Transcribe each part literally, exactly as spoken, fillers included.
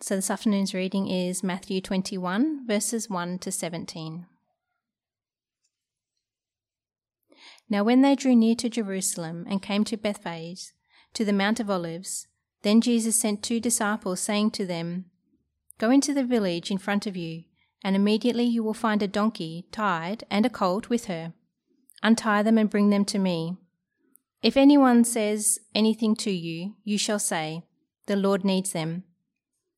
So this afternoon's reading is Matthew twenty-one, verses one to seventeen. Now when they drew near to Jerusalem and came to Bethphage, to the Mount of Olives, then Jesus sent two disciples, saying to them, Go into the village in front of you, and immediately you will find a donkey tied and a colt with her. Untie them and bring them to me. If anyone says anything to you, you shall say, The Lord needs them,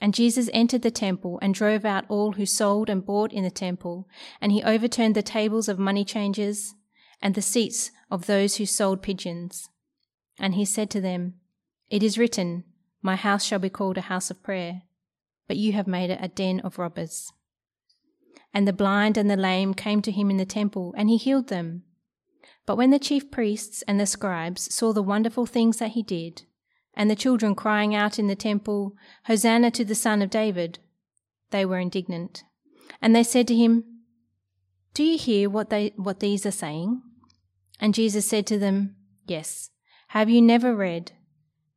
And Jesus entered the temple and drove out all who sold and bought in the temple, and he overturned the tables of money changers and the seats of those who sold pigeons. And he said to them, It is written, My house shall be called a house of prayer, but you have made it a den of robbers. And the blind and the lame came to him in the temple, and he healed them. But when the chief priests and the scribes saw the wonderful things that he did, and the children crying out in the temple, Hosanna to the Son of David, they were indignant. And they said to him, Do you hear what they what these are saying? And Jesus said to them, Yes, have you never read,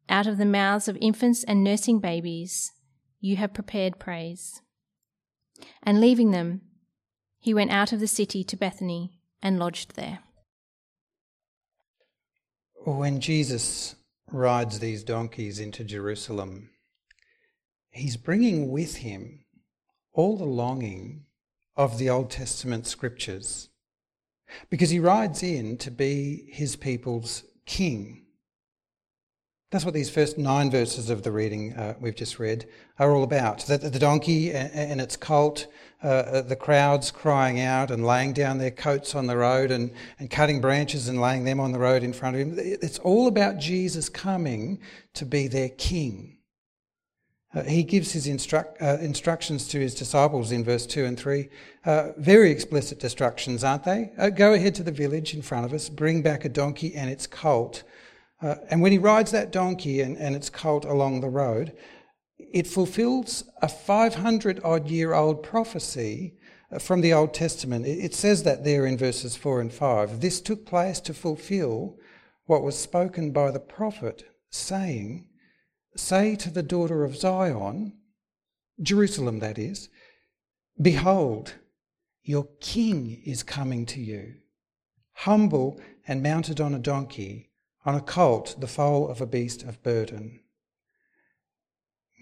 Out of the mouths of infants and nursing babies, you have prepared praise. And leaving them, he went out of the city to Bethany and lodged there. When Jesus rides these donkeys into Jerusalem, he's bringing with him all the longing of the Old Testament scriptures, because he rides in to be his people's king. That's what these first nine verses of the reading uh, we've just read are all about. The, the donkey and, and its colt, uh, the crowds crying out and laying down their coats on the road and, and cutting branches and laying them on the road in front of him. It's all about Jesus coming to be their king. Uh, he gives his instruct, uh, instructions to his disciples in verse two and three. Uh, very explicit instructions, aren't they? Uh, go ahead to the village in front of us, bring back a donkey and its colt. Uh, and when he rides that donkey and, and its colt along the road, it fulfills a five hundred odd year old prophecy from the Old Testament. It, it says that there in verses four and five. This took place to fulfill what was spoken by the prophet, saying, Say to the daughter of Zion, Jerusalem that is, Behold, your king is coming to you, humble and mounted on a donkey, on a colt, the foal of a beast of burden.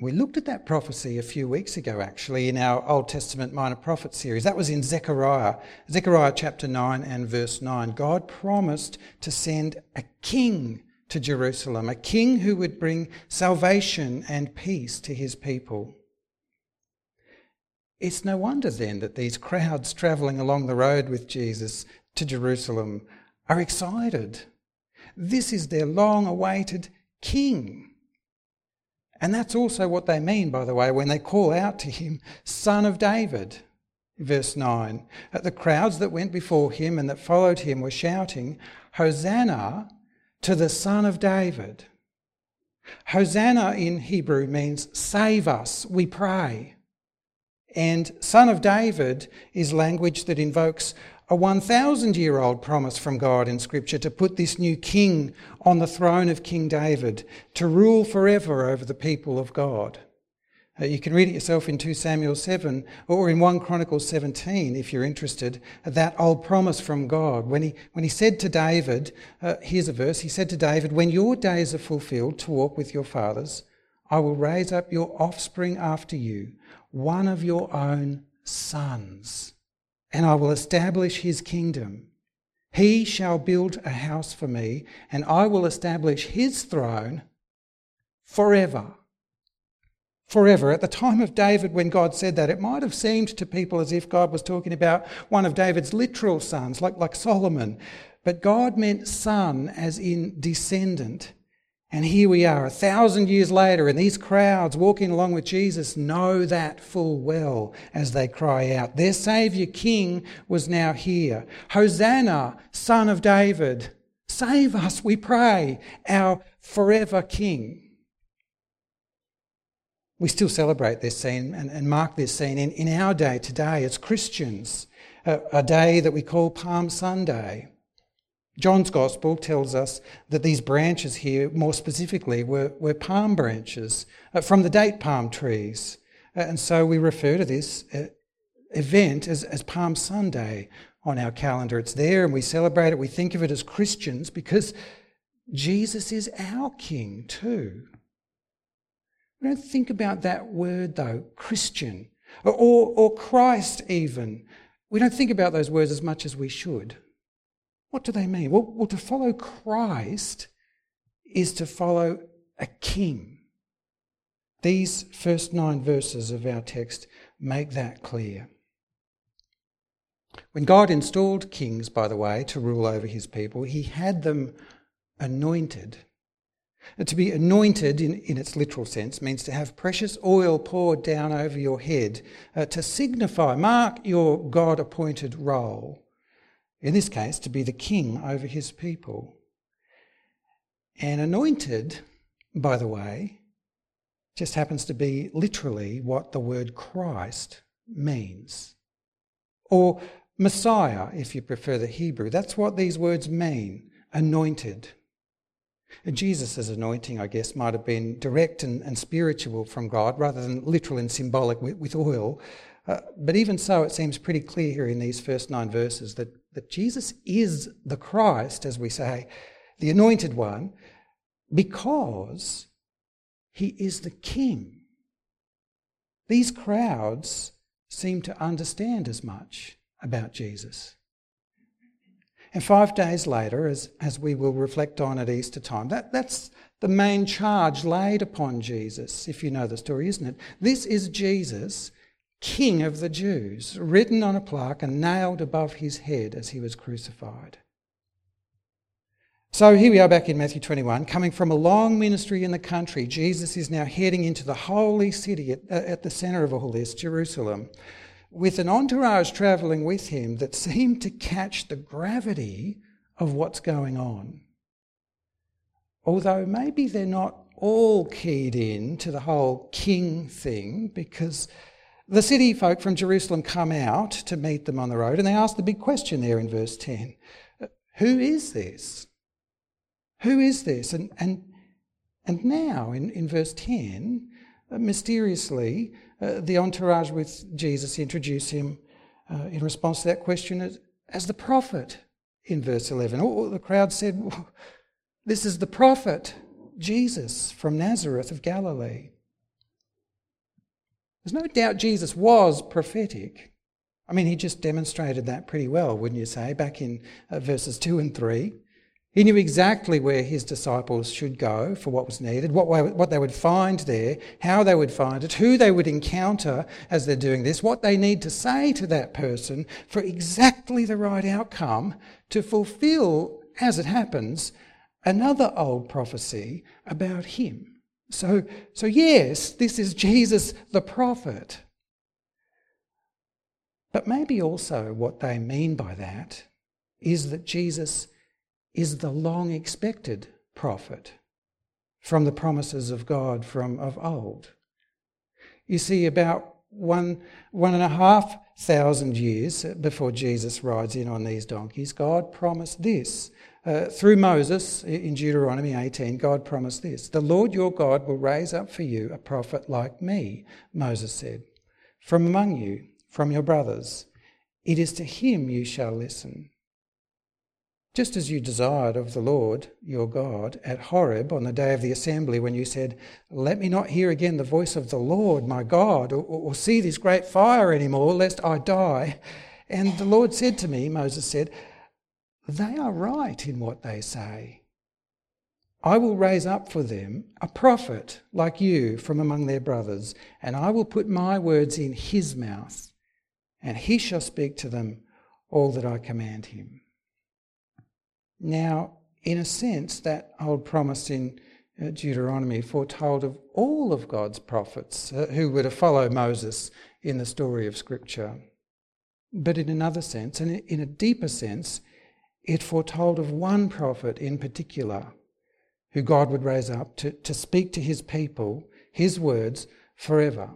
We looked at that prophecy a few weeks ago, actually, in our Old Testament Minor Prophet series. That was in Zechariah, Zechariah chapter nine and verse nine. God promised to send a king to Jerusalem, a king who would bring salvation and peace to his people. It's no wonder then that these crowds travelling along the road with Jesus to Jerusalem are excited. This is their long-awaited king. And that's also what they mean, by the way, when they call out to him, Son of David, verse nine. The crowds that went before him and that followed him were shouting, Hosanna to the Son of David. Hosanna in Hebrew means save us, we pray. And Son of David is language that invokes a one thousand year old promise from God in Scripture to put this new king on the throne of King David, to rule forever over the people of God. Uh, you can read it yourself in two Samuel seven or in one Chronicles seventeen if you're interested, that old promise from God. When he, when he said to David, uh, here's a verse, he said to David, When your days are fulfilled to walk with your fathers, I will raise up your offspring after you, one of your own sons, and I will establish his kingdom. He shall build a house for me, and I will establish his throne forever. Forever. At the time of David, when God said that, it might have seemed to people as if God was talking about one of David's literal sons, like, like Solomon. But God meant son as in descendant. And here we are, a thousand years later, and these crowds walking along with Jesus know that full well as they cry out. Their Saviour King was now here. Hosanna, Son of David, save us, we pray, our forever King. We still celebrate this scene and, and mark this scene in, in our day today as Christians, a, a day that we call Palm Sunday. John's Gospel tells us that these branches here, more specifically, were, were palm branches uh, from the date palm trees. Uh, and so we refer to this uh, event as, as Palm Sunday on our calendar. It's there and we celebrate it. We think of it as Christians because Jesus is our King too. We don't think about that word though, Christian, or, or, or Christ even. We don't think about those words as much as we should. What do they mean? Well, well, to follow Christ is to follow a king. These first nine verses of our text make that clear. When God installed kings, by the way, to rule over his people, he had them anointed. And to be anointed, in, in its literal sense, means to have precious oil poured down over your head uh, to signify, mark your God-appointed role. In this case, to be the king over his people. And anointed, by the way, just happens to be literally what the word Christ means. Or Messiah, if you prefer the Hebrew. That's what these words mean, anointed. And Jesus' anointing, I guess, might have been direct and, and spiritual from God rather than literal and symbolic with, with oil. Uh, but even so, it seems pretty clear here in these first nine verses that that Jesus is the Christ, as we say, the anointed one, because he is the king. These crowds seem to understand as much about Jesus. And five days later, as, as we will reflect on at Easter time, that, that's the main charge laid upon Jesus, if you know the story, isn't it? This is Jesus, King of the Jews, written on a plaque and nailed above his head as he was crucified. So here we are back in Matthew twenty-one, coming from a long ministry in the country. Jesus is now heading into the holy city at, at the centre of all this, Jerusalem, with an entourage travelling with him that seemed to catch the gravity of what's going on. Although maybe they're not all keyed in to the whole king thing, because the city folk from Jerusalem come out to meet them on the road, and they ask the big question there in verse ten. Who is this? Who is this? And and and now in, in verse ten, uh, mysteriously, uh, the entourage with Jesus introduce him uh, in response to that question as, as the prophet in verse eleven. Oh, the crowd said, this is the prophet, Jesus from Nazareth of Galilee. There's no doubt Jesus was prophetic. I mean, he just demonstrated that pretty well, wouldn't you say, back in uh, verses two and three. He knew exactly where his disciples should go for what was needed, what, what they would find there, how they would find it, who they would encounter as they're doing this, what they need to say to that person for exactly the right outcome to fulfill, as it happens, another old prophecy about him. So, so yes, this is Jesus the prophet. But maybe also what they mean by that is that Jesus is the long-expected prophet from the promises of God from of old. You see, about one, one and a half thousand years before Jesus rides in on these donkeys, God promised this. Uh, through Moses, in Deuteronomy eighteen, God promised this. The Lord your God will raise up for you a prophet like me, Moses said, from among you, from your brothers. It is to him you shall listen. just as you desired of the Lord your God at Horeb on the day of the assembly, when you said, let me not hear again the voice of the Lord my God, or, or see this great fire anymore, lest I die. And the Lord said to me, Moses said, they are right in what they say. I will raise up for them a prophet like you from among their brothers, and I will put my words in his mouth, and he shall speak to them all that I command him. Now, in a sense, that old promise in Deuteronomy foretold of all of God's prophets who were to follow Moses in the story of Scripture. But in another sense, and in a deeper sense, it foretold of one prophet in particular who God would raise up to, to speak to his people, his words, forever.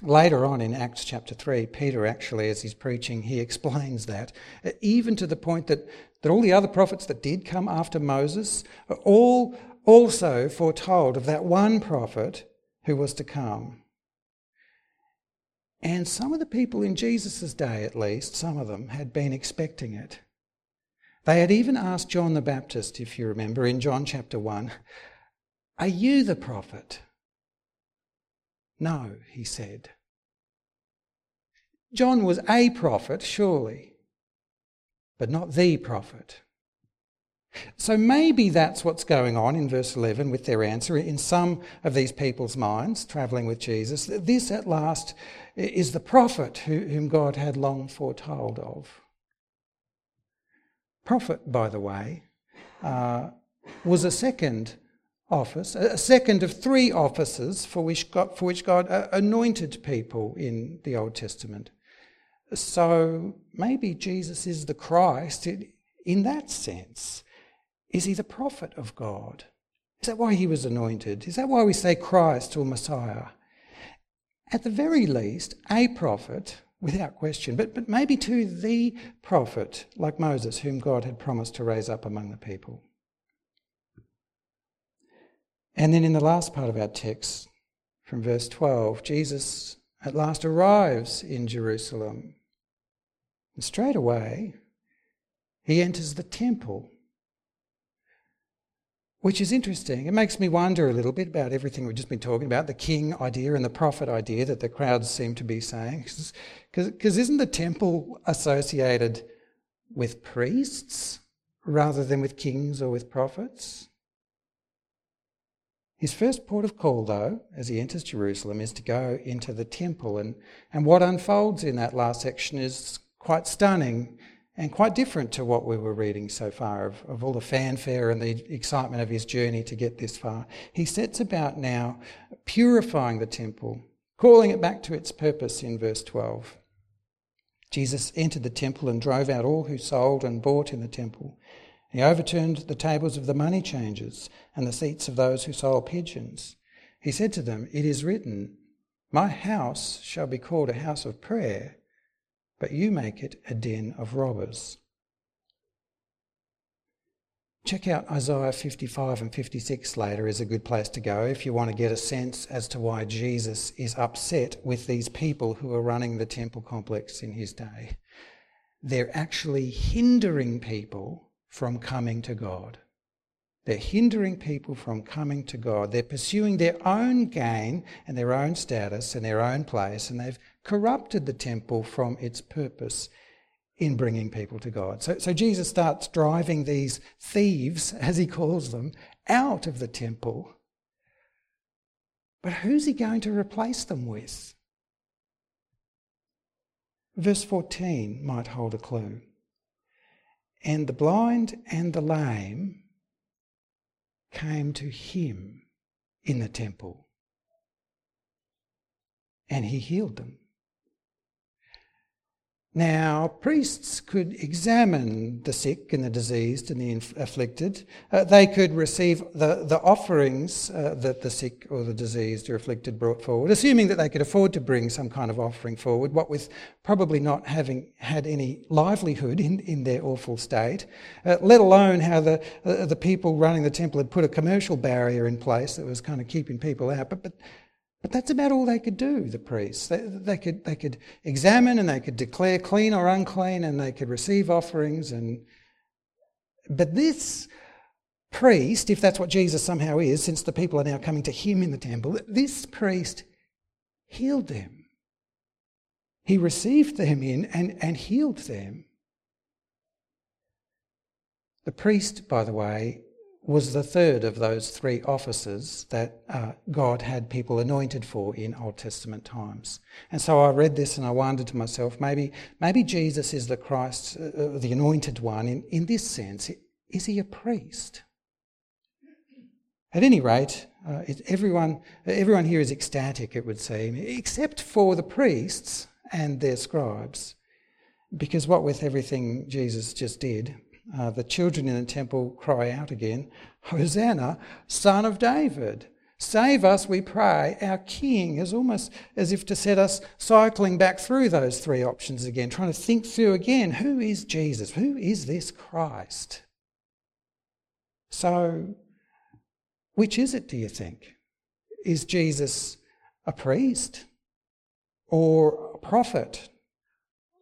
Later on in Acts chapter three, Peter actually, as he's preaching, he explains that, even to the point that, that all the other prophets that did come after Moses are all also foretold of that one prophet who was to come. And some of the people in Jesus' day, at least, some of them, had been expecting it. They had even asked John the Baptist, if you remember, in John chapter one, are you the prophet? No, he said. John was a prophet, surely, but not the prophet. So maybe that's what's going on in verse eleven with their answer in some of these people's minds, travelling with Jesus. This at last is the prophet whom God had long foretold of. Prophet, by the way, uh, was a second office, a second of three offices for which God, for which God anointed people in the Old Testament. So maybe Jesus is the Christ in, in that sense. Is he the prophet of God? Is that why he was anointed? Is that why we say Christ or Messiah? At the very least, a prophet, without question, but, but maybe to the prophet, like Moses, whom God had promised to raise up among the people. And then in the last part of our text, from verse twelve, Jesus at last arrives in Jerusalem. And straight away, he enters the temple, which is interesting. It makes me wonder a little bit about everything we've just been talking about, the king idea and the prophet idea that the crowds seem to be saying. Because isn't the temple associated with priests rather than with kings or with prophets? His first port of call, though, as he enters Jerusalem, is to go into the temple. And, and what unfolds in that last section is quite stunning and quite different to what we were reading so far of, of all the fanfare and the excitement of his journey to get this far. He sets about now purifying the temple, calling it back to its purpose in verse twelve. Jesus entered the temple and drove out all who sold and bought in the temple. He overturned the tables of the money changers and the seats of those who sold pigeons. He said to them, it is written, my house shall be called a house of prayer, but you make it a den of robbers. Check out Isaiah fifty-five and fifty-six later is a good place to go if you want to get a sense as to why Jesus is upset with these people who are running the temple complex in his day. They're actually hindering people from coming to God. They're hindering people from coming to God. They're pursuing their own gain and their own status and their own place, and they've corrupted the temple from its purpose in bringing people to God. So, so Jesus starts driving these thieves, as he calls them, out of the temple. But who's he going to replace them with? Verse fourteen might hold a clue. And the blind and the lame came to him in the temple, and he healed them. Now, priests could examine the sick and the diseased and the inf- afflicted. Uh, they could receive the, the offerings uh, that the sick or the diseased or afflicted brought forward, assuming that they could afford to bring some kind of offering forward, what with probably not having had any livelihood in, in their awful state, uh, let alone how the, uh, the people running the temple had put a commercial barrier in place that was kind of keeping people out. But, but But that's about all they could do, the priests. They, they could they could examine and they could declare clean or unclean, and they could receive offerings and But this priest, if that's what Jesus somehow is, since the people are now coming to him in the temple, this priest healed them. He received them in and, and healed them. The priest, by the way, was the third of those three offices that uh, God had people anointed for in Old Testament times. And so I read this and I wondered to myself, maybe maybe Jesus is the Christ, uh, the anointed one, in, in this sense. Is he a priest? At any rate, uh, it, everyone, everyone here is ecstatic, it would seem, except for the priests and their scribes, because what with everything Jesus just did, Uh, the children in the temple cry out again, "Hosanna, Son of David! Save us, we pray, our King!" It's almost as if to set us cycling back through those three options again, trying to think through again, who is Jesus? Who is this Christ? So, which is it, do you think? Is Jesus a priest or a prophet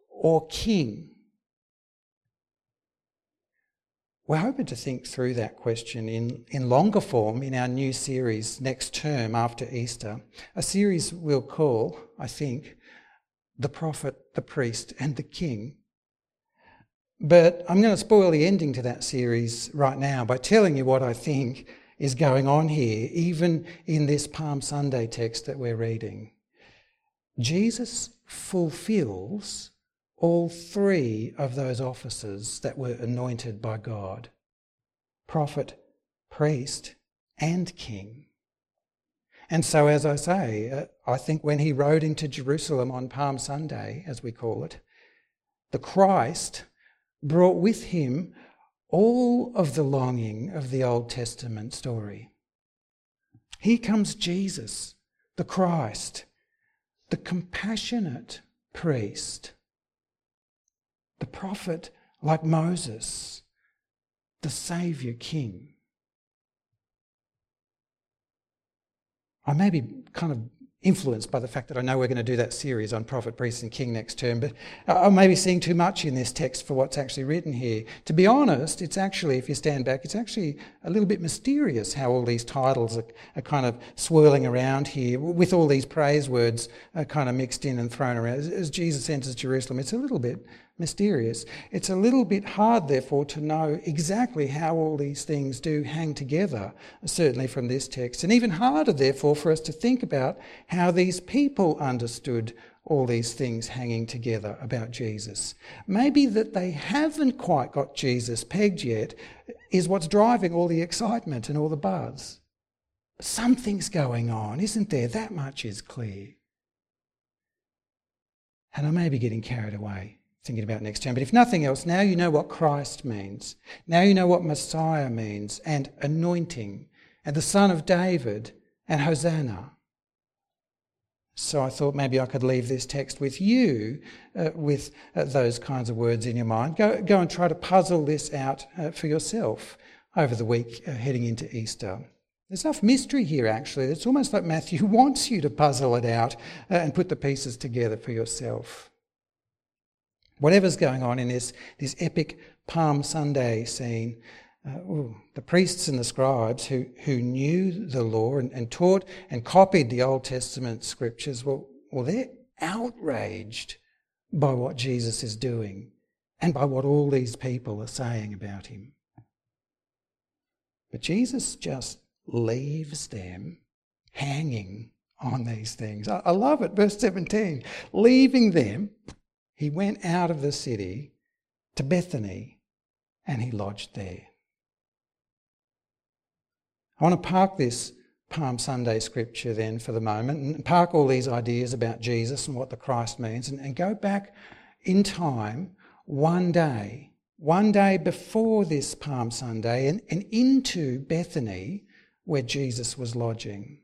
or king? We're hoping to think through that question in, in longer form in our new series next term after Easter, a series we'll call, I think, The Prophet, the Priest and the King. But I'm going to spoil the ending to that series right now by telling you what I think is going on here, even in this Palm Sunday text that we're reading. Jesus fulfills all three of those offices that were anointed by God: prophet, priest, and king. And so, as I say, uh, I think when he rode into Jerusalem on Palm Sunday, as we call it, the Christ brought with him all of the longing of the Old Testament story. Here comes Jesus, the Christ, the compassionate priest, the prophet like Moses, the Saviour King. I may be kind of influenced by the fact that I know we're going to do that series on prophet, priest and king next term, but I may be seeing too much in this text for what's actually written here. To be honest, it's actually, if you stand back, it's actually a little bit mysterious how all these titles are, are kind of swirling around here with all these praise words are kind of mixed in and thrown around. As, as Jesus enters Jerusalem, it's a little bit mysterious. It's a little bit hard, therefore, to know exactly how all these things do hang together, certainly from this text, and even harder, therefore, for us to think about how these people understood all these things hanging together about Jesus. Maybe that they haven't quite got Jesus pegged yet is what's driving all the excitement and all the buzz. Something's going on, isn't there? That much is clear. And I may be getting carried away thinking about next term, but if nothing else, now you know what Christ means. Now you know what Messiah means, and anointing, and the Son of David, and Hosanna. So I thought maybe I could leave this text with you uh, with uh, those kinds of words in your mind. Go, go and try to puzzle this out uh, for yourself over the week uh, heading into Easter. There's enough mystery here, actually. It's almost like Matthew wants you to puzzle it out uh, and put the pieces together for yourself. Whatever's going on in this, this epic Palm Sunday scene, uh, ooh, the priests and the scribes who, who knew the law and, and taught and copied the Old Testament scriptures, well, well, they're outraged by what Jesus is doing and by what all these people are saying about him. But Jesus just leaves them hanging on these things. I, I love it, verse seventeen, leaving them. He went out of the city to Bethany and he lodged there. I want to park this Palm Sunday scripture then for the moment, and park all these ideas about Jesus and what the Christ means, and, and go back in time one day, one day before this Palm Sunday and, and into Bethany where Jesus was lodging.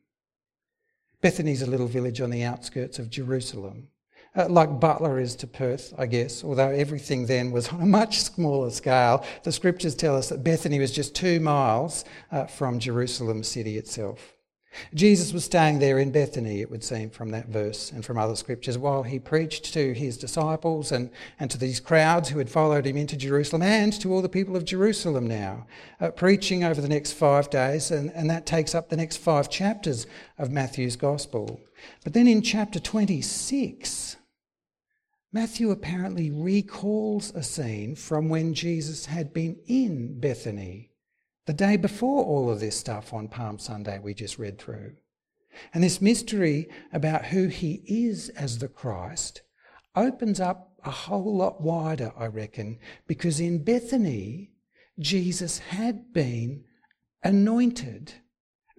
Bethany's a little village on the outskirts of Jerusalem. Uh, like Butler is to Perth, I guess, although everything then was on a much smaller scale. The scriptures tell us that Bethany was just two miles uh, from Jerusalem city itself. Jesus was staying there in Bethany, it would seem, from that verse and from other scriptures, while he preached to his disciples and, and to these crowds who had followed him into Jerusalem, and to all the people of Jerusalem now, uh, preaching over the next five days, and, and that takes up the next five chapters of Matthew's Gospel. But then in chapter twenty-six, Matthew apparently recalls a scene from when Jesus had been in Bethany the day before all of this stuff on Palm Sunday we just read through. And this mystery about who he is as the Christ opens up a whole lot wider, I reckon, because in Bethany, Jesus had been anointed.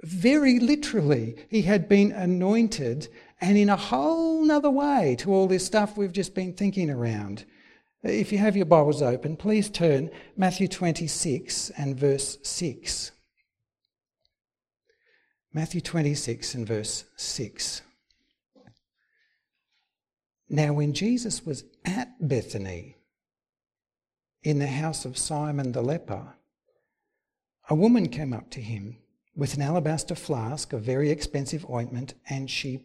Very literally, he had been anointed, and in a whole nother way to all this stuff we've just been thinking around. If you have your Bibles open, please turn Matthew twenty-six and verse six. Matthew twenty-six and verse six. Now when Jesus was at Bethany, in the house of Simon the leper, a woman came up to him with an alabaster flask of very expensive ointment, and she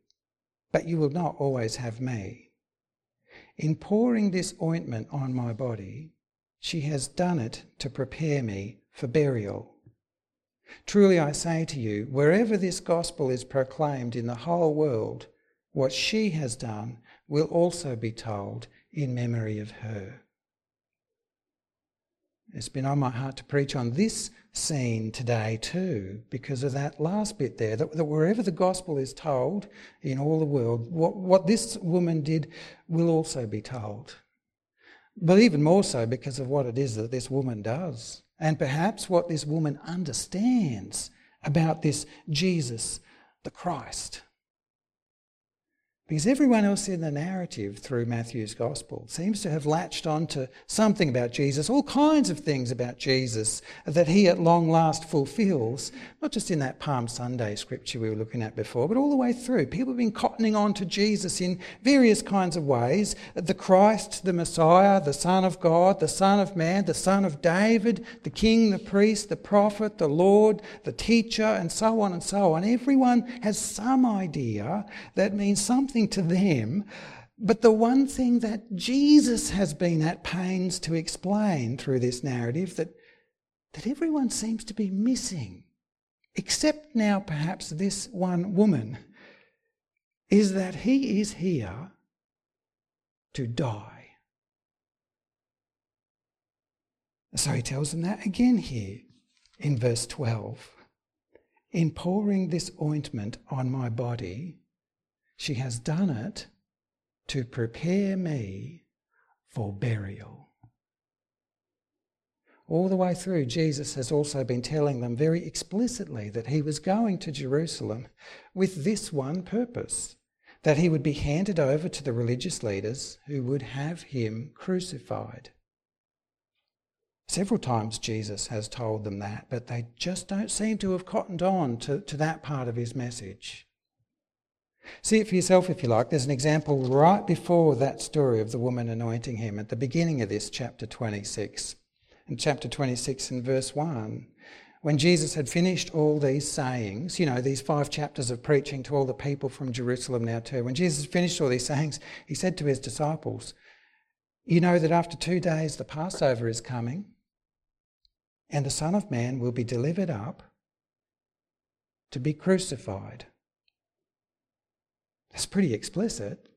but you will not always have me. In pouring this ointment on my body, she has done it to prepare me for burial. Truly I say to you, wherever this gospel is proclaimed in the whole world, what she has done will also be told in memory of her." It's been on my heart to preach on this scene today too, because of that last bit there, that, that wherever the gospel is told in all the world, what, what this woman did will also be told. But even more so because of what it is that this woman does, and perhaps what this woman understands about this Jesus, the Christ. Because everyone else in the narrative through Matthew's Gospel seems to have latched on to something about Jesus, all kinds of things about Jesus that he at long last fulfills, not just in that Palm Sunday scripture we were looking at before, but all the way through. People have been cottoning on to Jesus in various kinds of ways, the Christ, the Messiah, the Son of God, the Son of Man, the Son of David, the King, the Priest, the Prophet, the Lord, the Teacher, and so on and so on. Everyone has some idea that means something to them, but the one thing that Jesus has been at pains to explain through this narrative that, that everyone seems to be missing, except now perhaps this one woman, is that he is here to die. So he tells them that again here in verse twelve. In pouring this ointment on my body, she has done it to prepare me for burial. All the way through, Jesus has also been telling them very explicitly that he was going to Jerusalem with this one purpose, that he would be handed over to the religious leaders who would have him crucified. Several times Jesus has told them that, but they just don't seem to have cottoned on to, to that part of his message. See it for yourself if you like. There's an example right before that story of the woman anointing him at the beginning of this chapter twenty-six. In chapter twenty-six and verse one, when Jesus had finished all these sayings, you know, these five chapters of preaching to all the people from Jerusalem now too, when Jesus finished all these sayings, he said to his disciples, "You know that after two days the Passover is coming, and the Son of Man will be delivered up to be crucified." That's pretty explicit.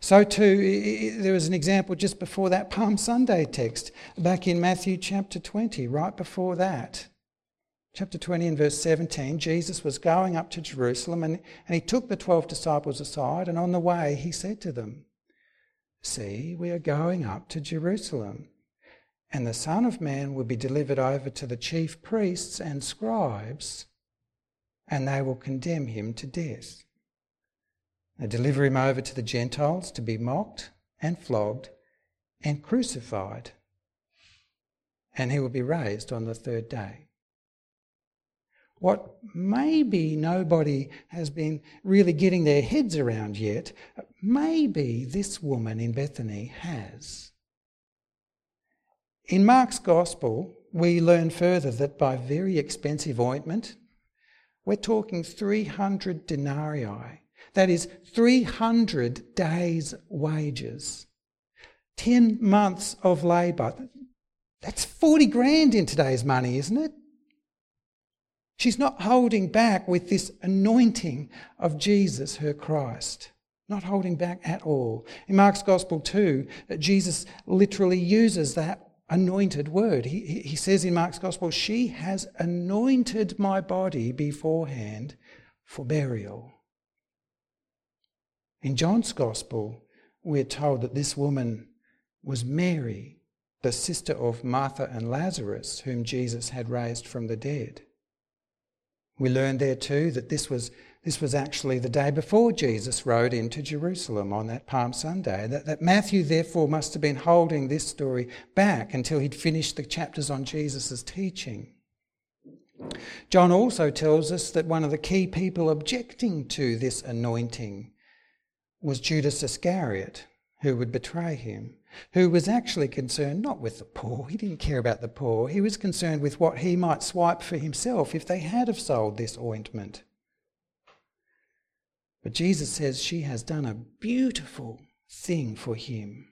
So too, there was an example just before that Palm Sunday text, back in Matthew chapter twenty, right before that. Chapter twenty and verse seventeen, Jesus was going up to Jerusalem and, and he took the twelve disciples aside, and on the way he said to them, "See, we are going up to Jerusalem, and the Son of Man will be delivered over to the chief priests and scribes, and they will condemn him to death. They deliver him over to the Gentiles to be mocked and flogged and crucified, and he will be raised on the third day. What maybe nobody has been really getting their heads around yet, maybe this woman in Bethany has. In Mark's Gospel, we learn further that by very expensive ointment, we're talking three hundred denarii, that is three hundred days' wages, ten months of labour. That's forty grand in today's money, isn't it? She's not holding back with this anointing of Jesus, her Christ. Not holding back at all. In Mark's Gospel too, Jesus literally uses that anointed word. He, he says in Mark's Gospel, she has anointed my body beforehand for burial. In John's Gospel, we're told that this woman was Mary, the sister of Martha and Lazarus, whom Jesus had raised from the dead. We learned there too that this was this was actually the day before Jesus rode into Jerusalem on that Palm Sunday. That, that Matthew therefore must have been holding this story back until he'd finished the chapters on Jesus' teaching. John also tells us that one of the key people objecting to this anointing was Judas Iscariot, who would betray him, who was actually concerned not with the poor. He didn't care about the poor. He was concerned with what he might swipe for himself if they had have sold this ointment. But Jesus says she has done a beautiful thing for him.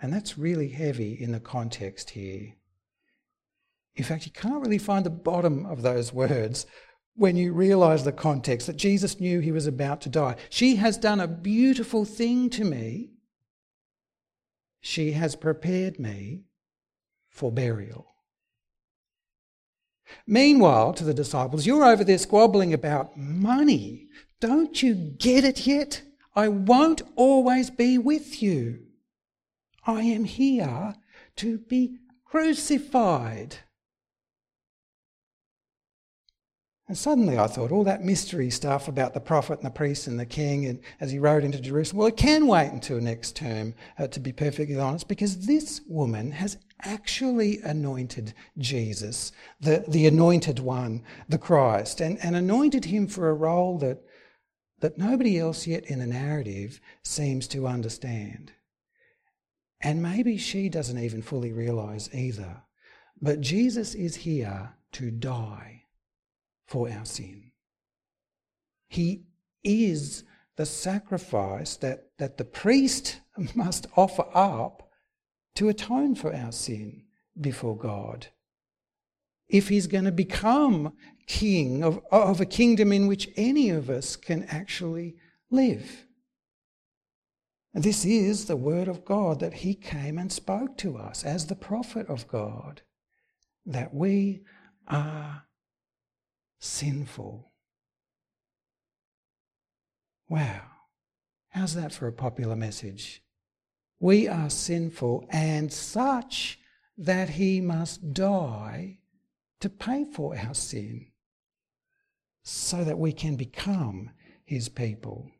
And that's really heavy in the context here. In fact, you can't really find the bottom of those words when you realise the context, that Jesus knew he was about to die. She has done a beautiful thing to me. She has prepared me for burial. Meanwhile, to the disciples, you're over there squabbling about money. Don't you get it yet? I won't always be with you. I am here to be crucified. And suddenly I thought, all that mystery stuff about the prophet and the priest and the king and as he rode into Jerusalem, well, it can wait until next term, uh, to be perfectly honest, because this woman has actually anointed Jesus, the, the anointed one, the Christ, and, and anointed him for a role that, that nobody else yet in the narrative seems to understand. And maybe she doesn't even fully realise either. But Jesus is here to die for our sin. He is the sacrifice that, that the priest must offer up to atone for our sin before God. If he's going to become king of, of a kingdom in which any of us can actually live. And this is the word of God that he came and spoke to us as the prophet of God, that we are sinful. Wow. How's that for a popular message? We are sinful and such that he must die to pay for our sin so that we can become his people.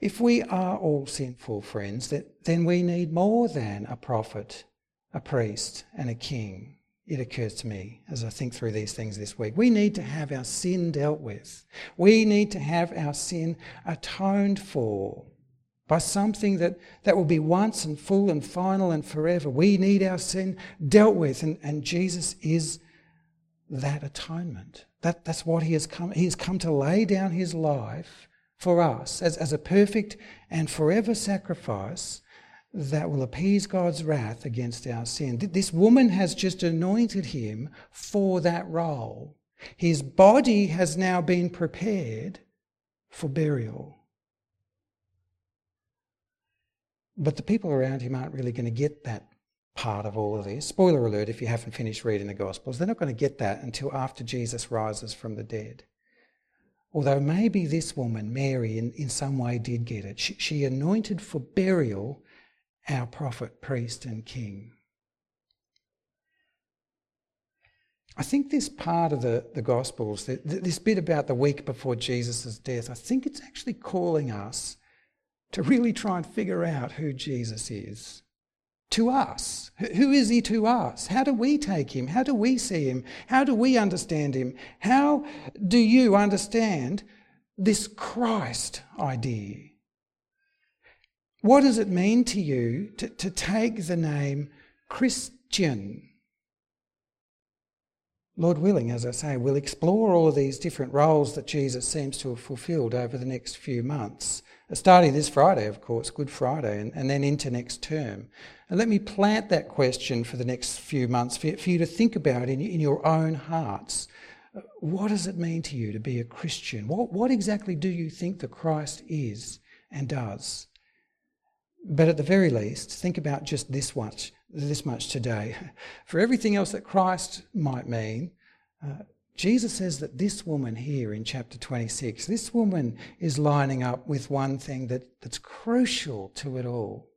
If we are all sinful, friends, then we need more than a prophet, a priest, and a king. It occurs to me as I think through these things this week. We need to have our sin dealt with. We need to have our sin atoned for by something that, that will be once and full and final and forever. We need our sin dealt with, and, and Jesus is that atonement. That, that's what he has come. He has come to lay down his life for us as, as a perfect and forever sacrifice that will appease God's wrath against our sin. This woman has just anointed him for that role. His body has now been prepared for burial. But the people around him aren't really going to get that part of all of this. Spoiler alert, if you haven't finished reading the Gospels, they're not going to get that until after Jesus rises from the dead. Although maybe this woman, Mary, in, in some way did get it. She, she anointed for burial our prophet, priest, and king. I think this part of the, the Gospels, this bit about the week before Jesus' death, I think it's actually calling us to really try and figure out who Jesus is to us. Who is he to us? How do we take him? How do we see him? How do we understand him? How do you understand this Christ idea? What does it mean to you to, to take the name Christian? Lord willing, as I say, we'll explore all of these different roles that Jesus seems to have fulfilled over the next few months, starting this Friday, of course, Good Friday, and, and then into next term. And let me plant that question for the next few months for you, for you to think about in, in your own hearts. What does it mean to you to be a Christian? What, what exactly do you think the Christ is and does? But at the very least, think about just this much, this much today. For everything else that Christ might mean, uh, Jesus says that this woman here in chapter twenty-six, this woman is lining up with one thing that, that's crucial to it all.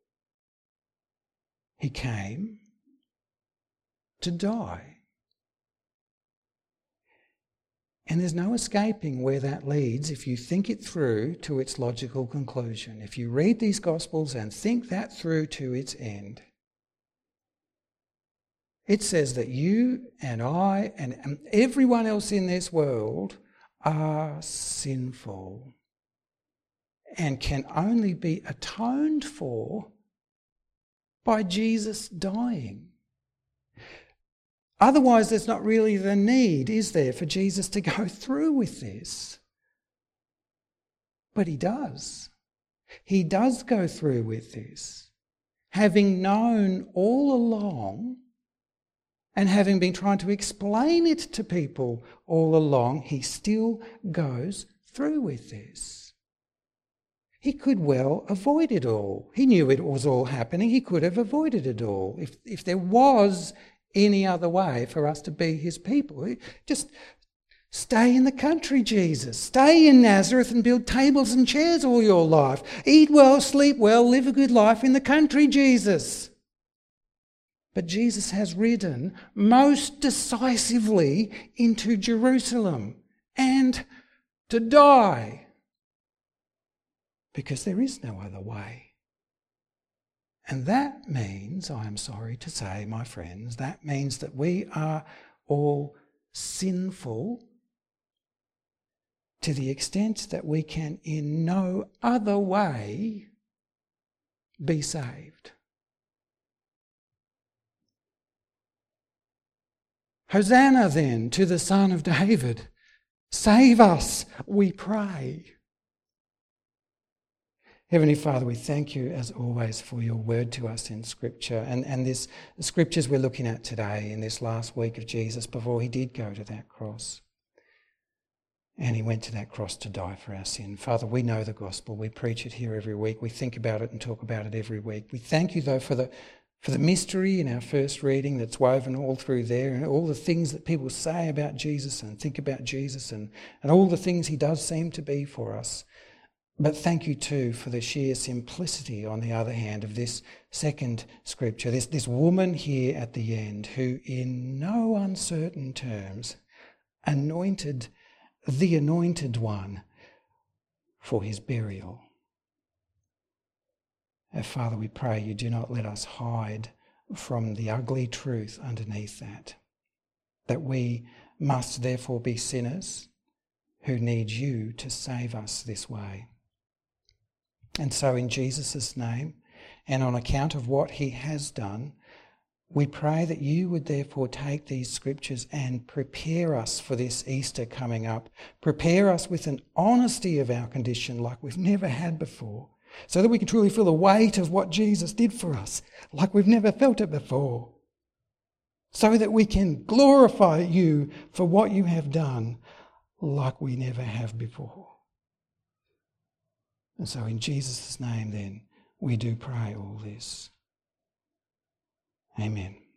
He came to die. And there's no escaping where that leads if you think it through to its logical conclusion. If you read these Gospels and think that through to its end, it says that you and I and everyone else in this world are sinful and can only be atoned for by Jesus dying. Otherwise, there's not really the need, is there, for Jesus to go through with this? But he does. He does go through with this, having known all along and having been trying to explain it to people all along, he still goes through with this. He could well avoid it all. He knew it was all happening. He could have avoided it all. If, if there was any other way for us to be his people. Just stay in the country, Jesus. Stay in Nazareth and build tables and chairs all your life. Eat well, sleep well, live a good life in the country, Jesus. But Jesus has ridden most decisively into Jerusalem and to die because there is no other way. And that means, I am sorry to say, my friends, that means that we are all sinful to the extent that we can in no other way be saved. Hosanna then to the Son of David. Save us, we pray. Heavenly Father, we thank you as always for your word to us in Scripture and, and this, the Scriptures we're looking at today in this last week of Jesus before he did go to that cross. And he went to that cross to die for our sin. Father, we know the gospel. We preach it here every week. We think about it and talk about it every week. We thank you though for the, for the mystery in our first reading that's woven all through there and all the things that people say about Jesus and think about Jesus and, and all the things he does seem to be for us. But thank you too for the sheer simplicity, on the other hand, of this second scripture, this, this woman here at the end who in no uncertain terms anointed the anointed one for his burial. Our Father, we pray you do not let us hide from the ugly truth underneath that, that we must therefore be sinners who need you to save us this way. And so in Jesus' name, and on account of what he has done, we pray that you would therefore take these scriptures and prepare us for this Easter coming up. Prepare us with an honesty of our condition like we've never had before, so that we can truly feel the weight of what Jesus did for us like we've never felt it before, so that we can glorify you for what you have done like we never have before. And so in Jesus' name then, we do pray all this. Amen.